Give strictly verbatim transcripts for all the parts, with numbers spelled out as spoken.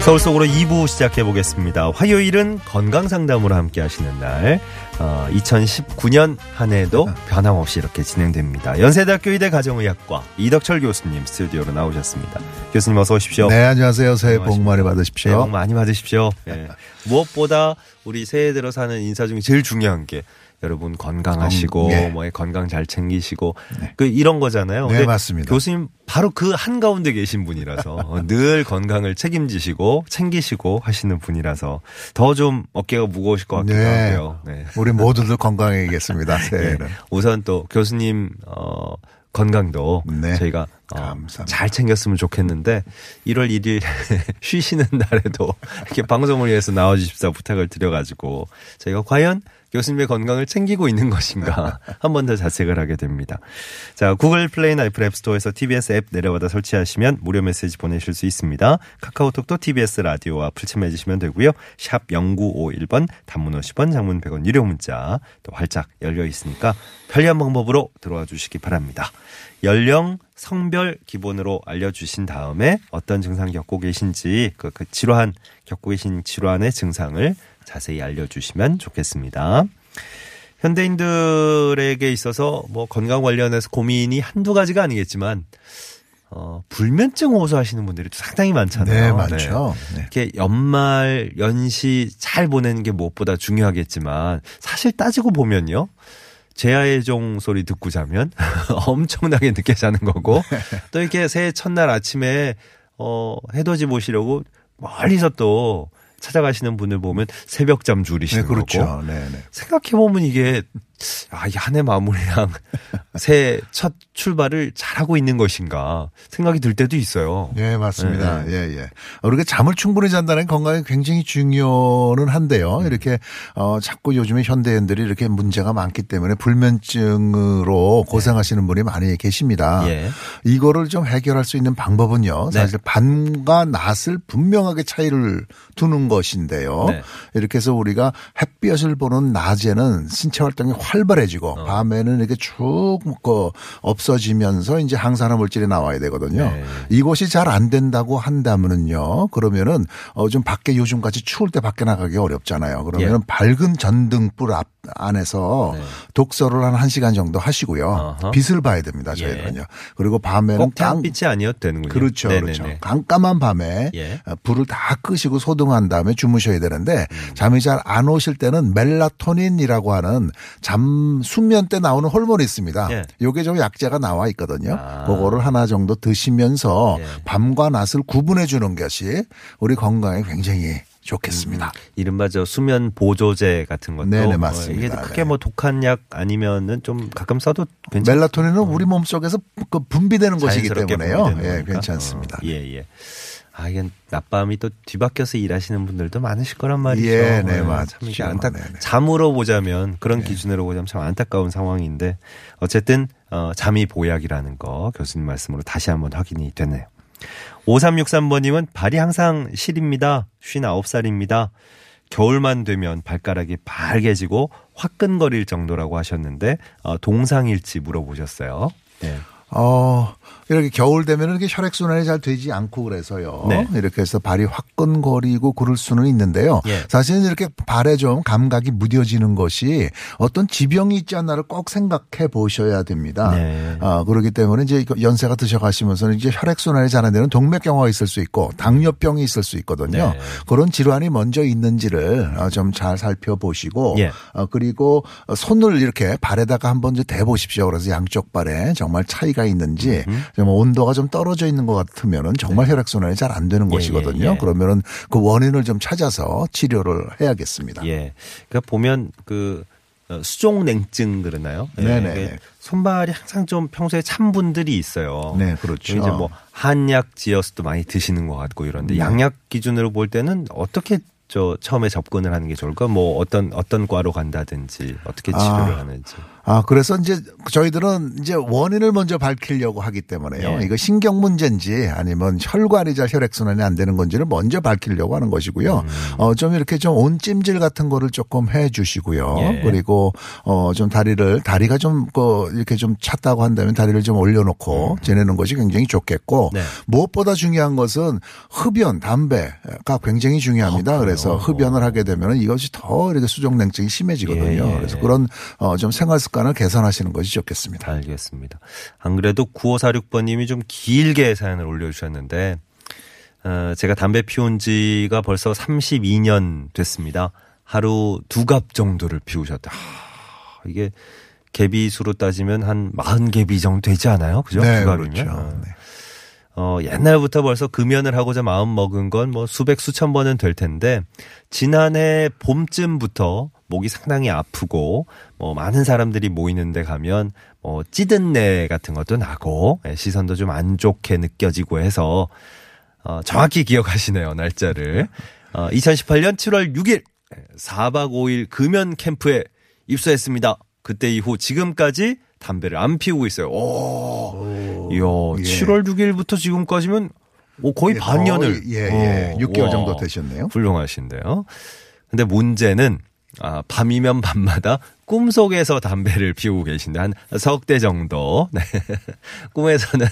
서울 속으로 이 부 시작해보겠습니다. 화요일은 건강상담으로 함께하시는 날, 어, 이천십구 년 한 해도 변함없이 이렇게 진행됩니다. 연세대학교 의대 가정의학과 이덕철 교수님 스튜디오로 나오셨습니다. 교수님 어서 오십시오. 네, 안녕하세요. 새해 복 많이 받으십시오. 새해 복 많이 받으십시오. 네. 무엇보다 우리 새해 들어 사는 인사 중에 제일 중요한 게 여러분 건강하시고 음, 네. 뭐 건강 잘 챙기시고 네. 그 이런 거잖아요. 네, 맞습니다. 교수님 바로 그 한가운데 계신 분이라서 늘 건강을 책임지시고 챙기시고 하시는 분이라서 더 좀 어깨가 무거우실 것 같기도 네. 하고요. 네. 우리 모두들 건강해야겠습니다. 네. 우선 또 교수님 어, 건강도 네. 저희가 어, 잘 챙겼으면 좋겠는데 일월 일일 쉬시는 날에도 이렇게 방송을 위해서 나와주십사 부탁을 드려가지고 저희가 과연 교수님의 건강을 챙기고 있는 것인가 한 번 더 자책을 하게 됩니다. 자, 구글 플레이나 애플 앱스토어에서 티비에스 앱 내려받아 설치하시면 무료 메시지 보내실 수 있습니다. 카카오톡도 티비에스 라디오와 불침해주시면 되고요. 샵 공구오일 번 단문 오십 원 장문 백 원 유료 문자 또 활짝 열려 있으니까 편리한 방법으로 들어와 주시기 바랍니다. 연령, 성별 기본으로 알려주신 다음에 어떤 증상 겪고 계신지 그, 그 질환 겪고 계신 질환의 증상을 자세히 알려주시면 좋겠습니다. 현대인들에게 있어서 뭐 건강 관련해서 고민이 한두 가지가 아니겠지만 어, 불면증 호소하시는 분들이 또 상당히 많잖아요. 네, 많죠. 네. 이렇게 연말 연시 잘 보내는 게 무엇보다 중요하겠지만 사실 따지고 보면요. 제아의 종 소리 듣고 자면 엄청나게 늦게 자는 거고 또 이렇게 새해 첫날 아침에 어, 해돋이 보시려고 멀리서 또 찾아가시는 분을 보면 새벽잠 줄이시는 네, 그렇죠. 거고 네네. 생각해보면 이게 아, 이 한 해 마무리랑 새해 첫 출발을 잘하고 있는 것인가 생각이 들 때도 있어요. 네, 맞습니다. 네. 예, 예. 우리가 잠을 충분히 잔다는 건강이 굉장히 중요는 한데요. 음. 이렇게 어, 자꾸 요즘에 현대인들이 이렇게 문제가 많기 때문에 불면증으로 고생하시는 네. 분이 많이 계십니다. 예. 이거를 좀 해결할 수 있는 방법은요. 네. 사실 밤과 낮을 분명하게 차이를 두는 것인데요. 네. 이렇게 해서 우리가 햇볕을 보는 낮에는 신체 활동이 활발해지고 어. 밤에는 이렇게 쭉 그 없어지면서 이제 항산화 물질이 나와야 되거든요. 네. 이것이 잘 안 된다고 한다면은요. 그러면은 어 좀 밖에 요즘같이 추울 때 밖에 나가기 어렵잖아요. 그러면은 예. 밝은 전등불 앞 안에서 네. 독서를 한 한 시간 정도 하시고요. 어허. 빛을 봐야 됩니다. 저희는요. 예. 그리고 밤에는 깜빛이 아니어도 되는군요. 그렇죠. 네네네. 그렇죠. 깜깜한 밤에 예. 불을 다 끄시고 소등한 다음에 주무셔야 되는데 음. 잠이 잘 안 오실 때는 멜라토닌이라고 하는 잠 수면 때 나오는 호르몬이 있습니다. 예. 요게 좀 약재가 나와 있거든요. 아. 그거를 하나 정도 드시면서 예. 밤과 낮을 구분해 주는 것이 우리 건강에 굉장히 좋겠습니다. 음, 이른바 저 수면 보조제 같은 것도 네네, 맞습니다. 이게 크게 뭐 독한 약 아니면은 좀 가끔 써도 괜찮. 멜라토닌은 어. 우리 몸 속에서 그 분비되는 것이기 때문에요. 예, 괜찮습니다. 어, 예, 예. 아, 이게 낮밤이 또 뒤바뀌어서 일하시는 분들도 많으실 거란 말이죠. 예, 네, 맞아. 참 이게 안타. 잠으로 보자면 그런 네. 기준으로 보자면 참 안타까운 상황인데 어쨌든 어, 잠이 보약이라는 거 교수님 말씀으로 다시 한번 확인이 되네요. 오삼육삼 번님은 발이 항상 시립니다. 쉰아홉 살입니다. 겨울만 되면 발가락이 빨개지고 화끈거릴 정도라고 하셨는데 어, 동상일지 물어보셨어요. 네. 어, 이렇게 겨울 되면 이렇게 혈액순환이 잘 되지 않고 그래서요. 네. 이렇게 해서 발이 화끈거리고 그럴 수는 있는데요. 예. 사실은 이렇게 발에 좀 감각이 무뎌지는 것이 어떤 지병이 있지 않나를 꼭 생각해 보셔야 됩니다. 네. 어, 그렇기 때문에 이제 연세가 드셔가시면서는 이제 혈액순환이 잘 안 되는 동맥경화가 있을 수 있고 당뇨병이 있을 수 있거든요. 네. 그런 질환이 먼저 있는지를 좀 잘 살펴보시고 예. 어, 그리고 손을 이렇게 발에다가 한번 이제 대보십시오. 그래서 양쪽 발에 정말 차이가 있는지 좀 온도가 좀 떨어져 있는 것 같으면은 정말 네. 혈액순환이 잘 안 되는 예, 것이거든요. 예, 예. 그러면은 그 원인을 좀 찾아서 치료를 해야겠습니다. 예, 그러니까 보면 그 수족냉증 그러나요? 네네. 예, 손발이 항상 좀 평소에 찬 분들이 있어요. 네, 그렇죠. 이제 뭐 한약 지어서도 많이 드시는 것 같고 이런데 네. 양약 기준으로 볼 때는 어떻게? 저 처음에 접근을 하는 게 좋을까? 뭐 어떤 어떤 과로 간다든지 어떻게 치료를 아, 하는지. 아, 그래서 이제 저희들은 이제 원인을 먼저 밝히려고 하기 때문에요. 예. 이거 신경 문제인지 아니면 혈관이 잘 혈액순환이 안 되는 건지를 먼저 밝히려고 하는 것이고요. 음. 어, 좀 이렇게 좀 온찜질 같은 거를 조금 해 주시고요. 예. 그리고, 어, 좀 다리를, 다리가 좀, 그, 이렇게 좀 찼다고 한다면 다리를 좀 올려놓고 음. 지내는 것이 굉장히 좋겠고. 네. 무엇보다 중요한 것은 흡연, 담배가 굉장히 중요합니다. 아, 그래서 흡연을 하게 되면 이것이 더 이렇게 수족냉증이 심해지거든요. 예. 그래서 그런, 어, 좀 생활 습관 개선하시는 것이 좋겠습니다. 알겠습니다. 안 그래도 구오사육 번님이 좀 길게 사연을 올려주셨는데 어, 제가 담배 피운 지가 벌써 삼십이 년 됐습니다. 하루 두 갑 정도를 피우셨다. 하, 이게 개비수로 따지면 한 사십 개비 정도 되지 않아요? 그죠? 네, 그렇죠. 아. 네. 어, 옛날부터 벌써 금연을 하고자 마음먹은 건 뭐 수백 수천 번은 될 텐데 지난해 봄쯤부터 목이 상당히 아프고 뭐 많은 사람들이 모이는 데 가면 뭐 찌든 내 같은 것도 나고 시선도 좀 안 좋게 느껴지고 해서 어, 정확히 기억하시네요. 날짜를. 어, 이천십팔 년 칠월 육일 사박 오일 금연 캠프에 입소했습니다. 그때 이후 지금까지 담배를 안 피우고 있어요. 오, 오 이야, 예. 칠월 육일부터 지금까지면 오, 거의 예, 반년을. 거의, 예, 예. 오, 육 개월 와, 정도 되셨네요. 훌륭하신데요. 근데 문제는 아, 밤이면 밤마다 꿈속에서 담배를 피우고 계신데 한 석 대 정도. 네. 꿈에서는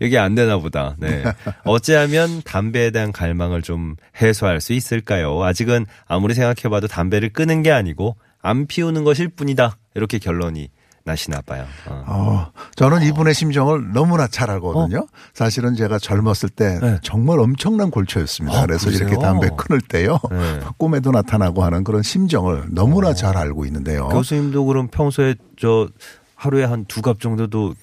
이게 안 되나 보다. 네. 어찌하면 담배에 대한 갈망을 좀 해소할 수 있을까요? 아직은 아무리 생각해봐도 담배를 끄는 게 아니고 안 피우는 것일 뿐이다. 이렇게 결론이 나시나 봐요. 어. 어, 저는 이분의 심정을 너무나 잘 알거든요. 어? 사실은 제가 젊었을 때 네. 정말 엄청난 골초였습니다. 아, 그래서 그러세요? 이렇게 담배 끊을 때요. 네. 꿈에도 나타나고 하는 그런 심정을 너무나 어. 잘 알고 있는데요. 교수님도 그럼 평소에 저 하루에 한 두 갑 정도도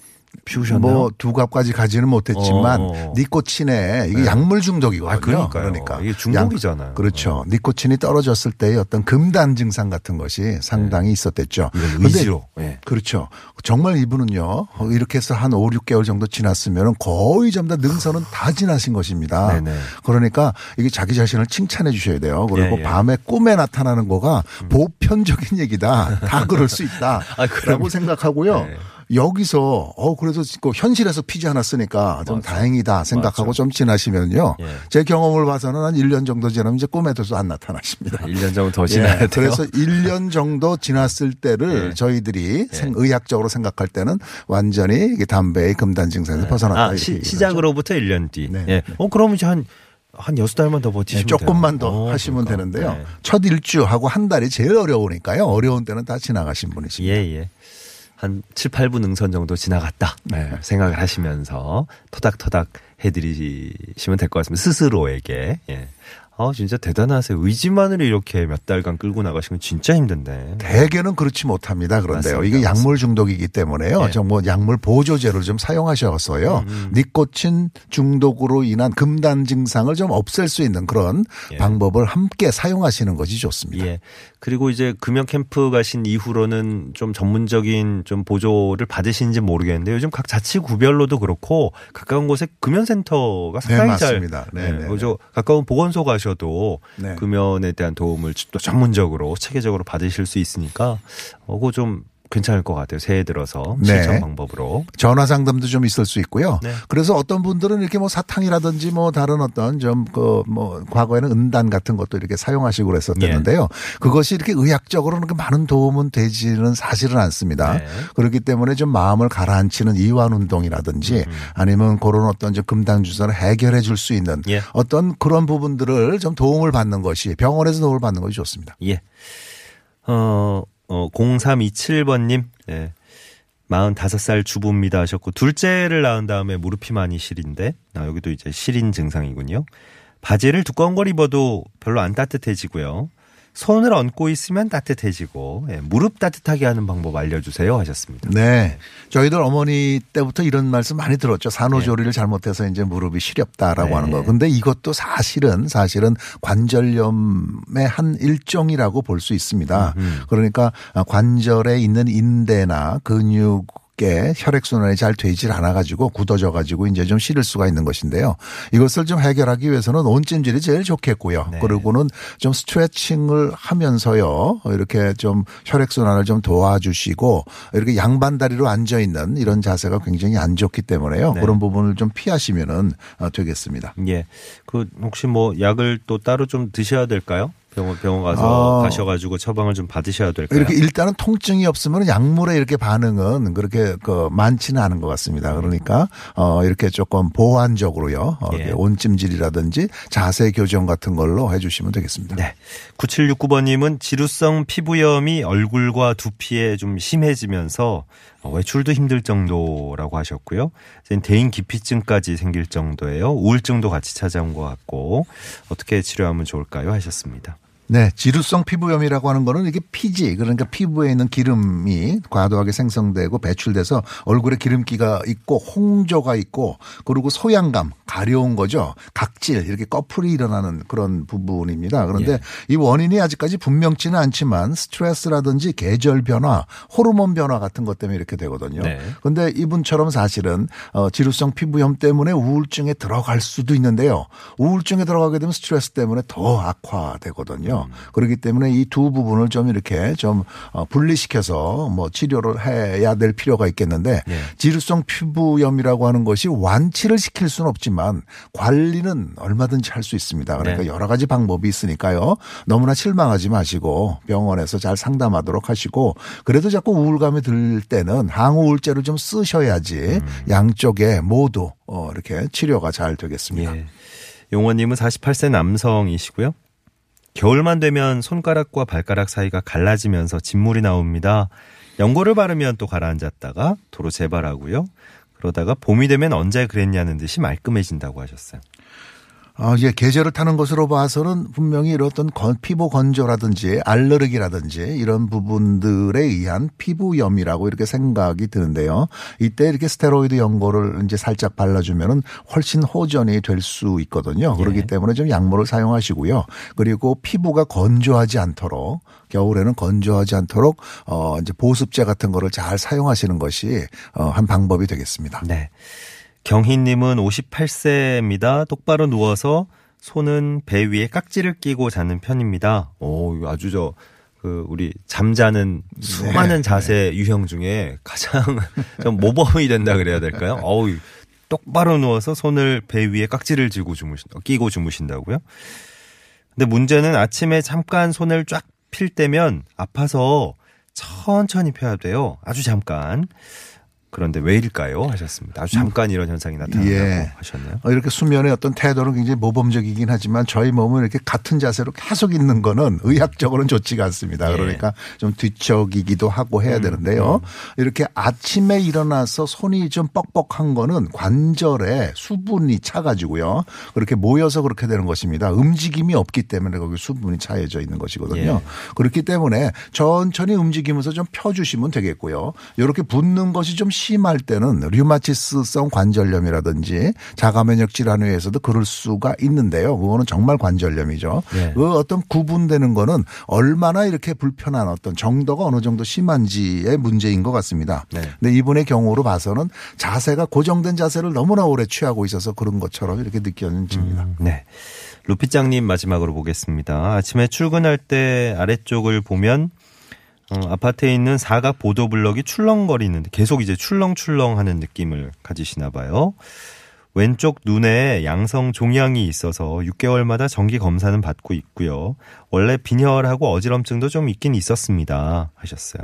피우셨나요? 뭐 두 갑까지 가지는 못했지만 어. 니코틴에 이게 네. 약물 중독이거든요. 아, 그러니까요. 그러니까 이게 중독이잖아요. 약, 그렇죠. 네. 니코틴이 떨어졌을 때의 어떤 금단 증상 같은 것이 상당히 네. 있었댔죠. 의지로. 네. 그렇죠. 정말 이분은요. 이렇게 해서 한 오, 육 개월 정도 지났으면 거의 전부 다 능선은 다 지나신 것입니다. 네, 네. 그러니까 이게 자기 자신을 칭찬해 주셔야 돼요. 그리고 네, 밤에 네. 꿈에 나타나는 거가 음. 보편적인 얘기다. 다 그럴 수 있다. 아, 라고 생각하고요. 네. 여기서 어 그래서 현실에서 피지 않았으니까 좀 맞아. 다행이다 생각하고 맞아. 좀 지나시면요. 예. 제 경험을 봐서는 한 일 년 정도 지나면 이제 꿈에도 안 나타나십니다. 아, 일 년 정도 더 지나야 예. 돼요. 그래서 일 년 정도 지났을 때를 예. 저희들이 예. 의학적으로 생각할 때는 완전히 담배의 금단 증상에서 예. 벗어났다. 아, 시, 시작으로부터 일 년 뒤. 네. 예. 어 그럼 이제 한 한 여섯 달만 더 버티시면 네, 조금만 돼요. 더 오, 하시면 그러니까. 되는데요. 네. 첫 일주하고 한 달이 제일 어려우니까요. 어려운 때는 다 지나가신 분이십니다. 예, 예. 한 칠, 팔 분 능선 정도 지나갔다 네. 생각을 하시면서 토닥토닥 해드리시면 될 것 같습니다. 스스로에게. 예. 아, 진짜 대단하세요. 의지만으로 이렇게 몇 달간 끌고 나가시면 진짜 힘든데. 대개는 그렇지 못합니다. 그런데요. 맞습니다. 이게 약물 중독이기 때문에요. 네. 정말 약물 보조제를 좀 사용하셔서요. 음. 니코틴 중독으로 인한 금단 증상을 좀 없앨 수 있는 그런 예. 방법을 함께 사용하시는 것이 좋습니다. 예. 그리고 이제 금연 캠프 가신 이후로는 좀 전문적인 좀 보조를 받으시는지 모르겠는데 요즘 각 자치구별로도 그렇고 가까운 곳에 금연센터가 상당히 네, 잘. 맞습니다. 네, 네, 네. 가까운 보건소 가시 도 네. 금연에 대한 도움을 또 전문적으로 체계적으로 받으실 수 있으니까 그거 좀 괜찮을 것 같아요. 새해 들어서 실천 네. 방법으로 전화 상담도 좀 있을 수 있고요. 네. 그래서 어떤 분들은 이렇게 뭐 사탕이라든지 뭐 다른 어떤 좀 그 뭐 과거에는 은단 같은 것도 이렇게 사용하시고 그랬었는데요. 예. 그것이 이렇게 의학적으로는 그렇게 많은 도움은 되지는 사실은 않습니다. 네. 그렇기 때문에 좀 마음을 가라앉히는 이완 운동이라든지 음. 아니면 그런 어떤 좀 금단 주사를 해결해 줄 수 있는 예. 어떤 그런 부분들을 좀 도움을 받는 것이 병원에서 도움을 받는 것이 좋습니다. 예. 어. 어, 공삼이칠 번님, 예. 마흔다섯 살 주부입니다 하셨고, 둘째를 낳은 다음에 무릎이 많이 시린데, 아, 여기도 이제 시린 증상이군요. 바지를 두꺼운 걸 입어도 별로 안 따뜻해지고요. 손을 얹고 있으면 따뜻해지고 예, 무릎 따뜻하게 하는 방법 알려주세요 하셨습니다. 네, 저희들 어머니 때부터 이런 말씀 많이 들었죠. 산후조리를 네. 잘못해서 이제 무릎이 시렵다라고 네. 하는 거. 근데 이것도 사실은 사실은 관절염의 한 일종이라고 볼 수 있습니다. 음. 그러니까 관절에 있는 인대나 근육 쉽게 혈액순환이 잘 되질 않아가지고 굳어져가지고 이제 좀 시릴 수가 있는 것인데요. 이것을 좀 해결하기 위해서는 온찜질이 제일 좋겠고요. 네. 그리고는 좀 스트레칭을 하면서요. 이렇게 좀 혈액순환을 좀 도와주시고 이렇게 양반다리로 앉아있는 이런 자세가 굉장히 안 좋기 때문에요. 네. 그런 부분을 좀 피하시면은 되겠습니다. 예. 그 혹시 뭐 약을 또 따로 좀 드셔야 될까요? 병원, 병원 가서 어. 가셔가지고 처방을 좀 받으셔야 될까요? 이렇게 일단은 통증이 없으면 약물에 이렇게 반응은 그렇게 그 많지는 않은 것 같습니다. 그러니까 어 이렇게 조금 보완적으로요. 예. 온찜질이라든지 자세 교정 같은 걸로 해주시면 되겠습니다. 네. 구칠육구 번님은 지루성 피부염이 얼굴과 두피에 좀 심해지면서 외출도 힘들 정도라고 하셨고요. 대인 기피증까지 생길 정도예요. 우울증도 같이 찾아온 것 같고 어떻게 치료하면 좋을까요? 하셨습니다. 네, 지루성 피부염이라고 하는 거는 이게 피지, 그러니까 피부에 있는 기름이 과도하게 생성되고 배출돼서 얼굴에 기름기가 있고 홍조가 있고 그리고 소양감, 가려운 거죠. 각질, 이렇게 꺼풀이 일어나는 그런 부분입니다. 그런데 예. 이 원인이 아직까지 분명치는 않지만 스트레스라든지 계절 변화, 호르몬 변화 같은 것 때문에 이렇게 되거든요. 네. 그런데 이분처럼 사실은 지루성 피부염 때문에 우울증에 들어갈 수도 있는데요. 우울증에 들어가게 되면 스트레스 때문에 더 악화되거든요. 음. 그렇기 때문에 이 두 부분을 좀 이렇게 좀 분리시켜서 뭐 치료를 해야 될 필요가 있겠는데 예. 지루성 피부염이라고 하는 것이 완치를 시킬 수는 없지만 관리는 얼마든지 할 수 있습니다. 그러니까 네. 여러 가지 방법이 있으니까요. 너무나 실망하지 마시고 병원에서 잘 상담하도록 하시고 그래도 자꾸 우울감이 들 때는 항우울제를 좀 쓰셔야지 음. 양쪽에 모두 이렇게 치료가 잘 되겠습니다. 예. 용원님은 사십팔 세 남성이시고요. 겨울만 되면 손가락과 발가락 사이가 갈라지면서 진물이 나옵니다. 연고를 바르면 또 가라앉았다가 도로 재발하고요. 그러다가 봄이 되면 언제 그랬냐는 듯이 말끔해진다고 하셨어요. 아, 예, 계절을 타는 것으로 봐서는 분명히 이런 어떤 건, 피부 건조라든지 알레르기라든지 이런 부분들에 의한 피부염이라고 이렇게 생각이 드는데요. 이때 이렇게 스테로이드 연고를 이제 살짝 발라주면은 훨씬 호전이 될 수 있거든요. 예. 그렇기 때문에 좀 약물을 사용하시고요. 그리고 피부가 건조하지 않도록 겨울에는 건조하지 않도록 어, 이제 보습제 같은 거를 잘 사용하시는 것이 어, 한 방법이 되겠습니다. 네. 경희님은 오십팔 세입니다. 똑바로 누워서 손은 배 위에 깍지를 끼고 자는 편입니다. 오, 아주 저, 그, 우리 잠자는 수많은 네. 자세 유형 중에 가장 좀 모범이 된다 그래야 될까요? 어우, 똑바로 누워서 손을 배 위에 깍지를 쥐고 주무신, 끼고 주무신다고요? 근데 문제는 아침에 잠깐 손을 쫙 필 때면 아파서 천천히 펴야 돼요. 아주 잠깐. 그런데 왜일까요? 하셨습니다. 아주 잠깐 이런 현상이 나타난다고 예. 하셨네요. 이렇게 수면의 어떤 태도는 굉장히 모범적이긴 하지만 저희 몸은 이렇게 같은 자세로 계속 있는 거는 의학적으로는 좋지가 않습니다. 예. 그러니까 좀 뒤척이기도 하고 해야 음, 되는데요. 음. 이렇게 아침에 일어나서 손이 좀 뻑뻑한 거는 관절에 수분이 차가지고요. 그렇게 모여서 그렇게 되는 것입니다. 움직임이 없기 때문에 거기 수분이 차여져 있는 것이거든요. 예. 그렇기 때문에 천천히 움직이면서 좀 펴주시면 되겠고요. 이렇게 붓는 것이 좀 심할 때는 류마티스성 관절염이라든지 자가면역 질환에 의해서도 그럴 수가 있는데요. 그거는 정말 관절염이죠. 네. 그 어떤 구분되는 거는 얼마나 이렇게 불편한 어떤 정도가 어느 정도 심한지의 문제인 것 같습니다. 네. 근데 이분의 경우로 봐서는 자세가 고정된 자세를 너무나 오래 취하고 있어서 그런 것처럼 이렇게 느껴집니다. 음, 네. 루피짱님 마지막으로 보겠습니다. 아침에 출근할 때 아래쪽을 보면 어, 아파트에 있는 사각 보도 블럭이 출렁거리는데 계속 이제 출렁출렁하는 느낌을 가지시나 봐요. 왼쪽 눈에 양성 종양이 있어서 육 개월마다 정기 검사는 받고 있고요. 원래 빈혈하고 어지럼증도 좀 있긴 있었습니다. 하셨어요.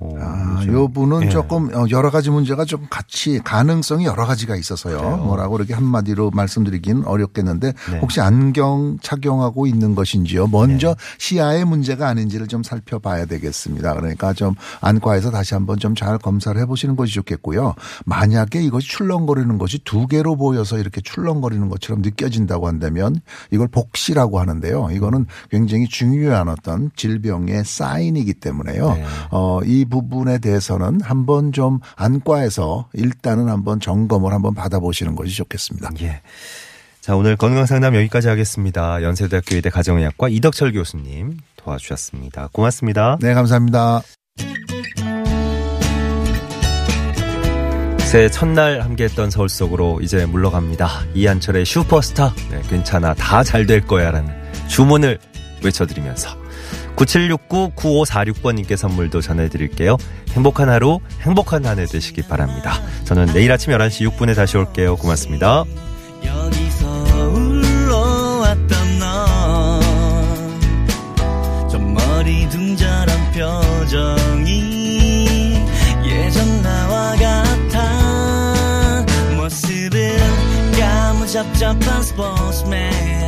오, 아, 좀, 요 분은 예. 조금 여러 가지 문제가 좀 같이 가능성이 여러 가지가 있어서요. 그래요. 뭐라고 이렇게 한마디로 말씀드리긴 어렵겠는데 네. 혹시 안경 착용하고 있는 것인지요. 먼저 네. 시야의 문제가 아닌지를 좀 살펴봐야 되겠습니다. 그러니까 좀 안과에서 다시 한번 좀 잘 검사를 해보시는 것이 좋겠고요. 만약에 이것이 출렁거리는 것이 두 개로 보여서 이렇게 출렁거리는 것처럼 느껴진다고 한다면 이걸 복시라고 하는데요. 이거는 굉장히 중요한 어떤 질병의 사인이기 때문에요. 네. 어, 이 이 부분에 대해서는 한번 좀 안과에서 일단은 한번 점검을 한번 받아보시는 것이 좋겠습니다. 예. 자, 오늘 건강상담 여기까지 하겠습니다. 연세대학교 의대 가정의학과 이덕철 교수님 도와주셨습니다. 고맙습니다. 네, 감사합니다. 새해 첫날 함께했던 서울 속으로 이제 물러갑니다. 이한철의 슈퍼스타, 네, 괜찮아 다 잘 될 거야 라는 주문을 외쳐드리면서 구칠육구 구오사육 번님께 선물도 전해드릴게요. 행복한 하루, 행복한 한 해 되시기 바랍니다. 저는 내일 아침 열한 시 육 분에 다시 올게요. 고맙습니다. 여기서 울러왔던 너, 저 머리 둥절한 표정이 예전 나와 같아. 모습은 까무잡잡한 스포츠맨.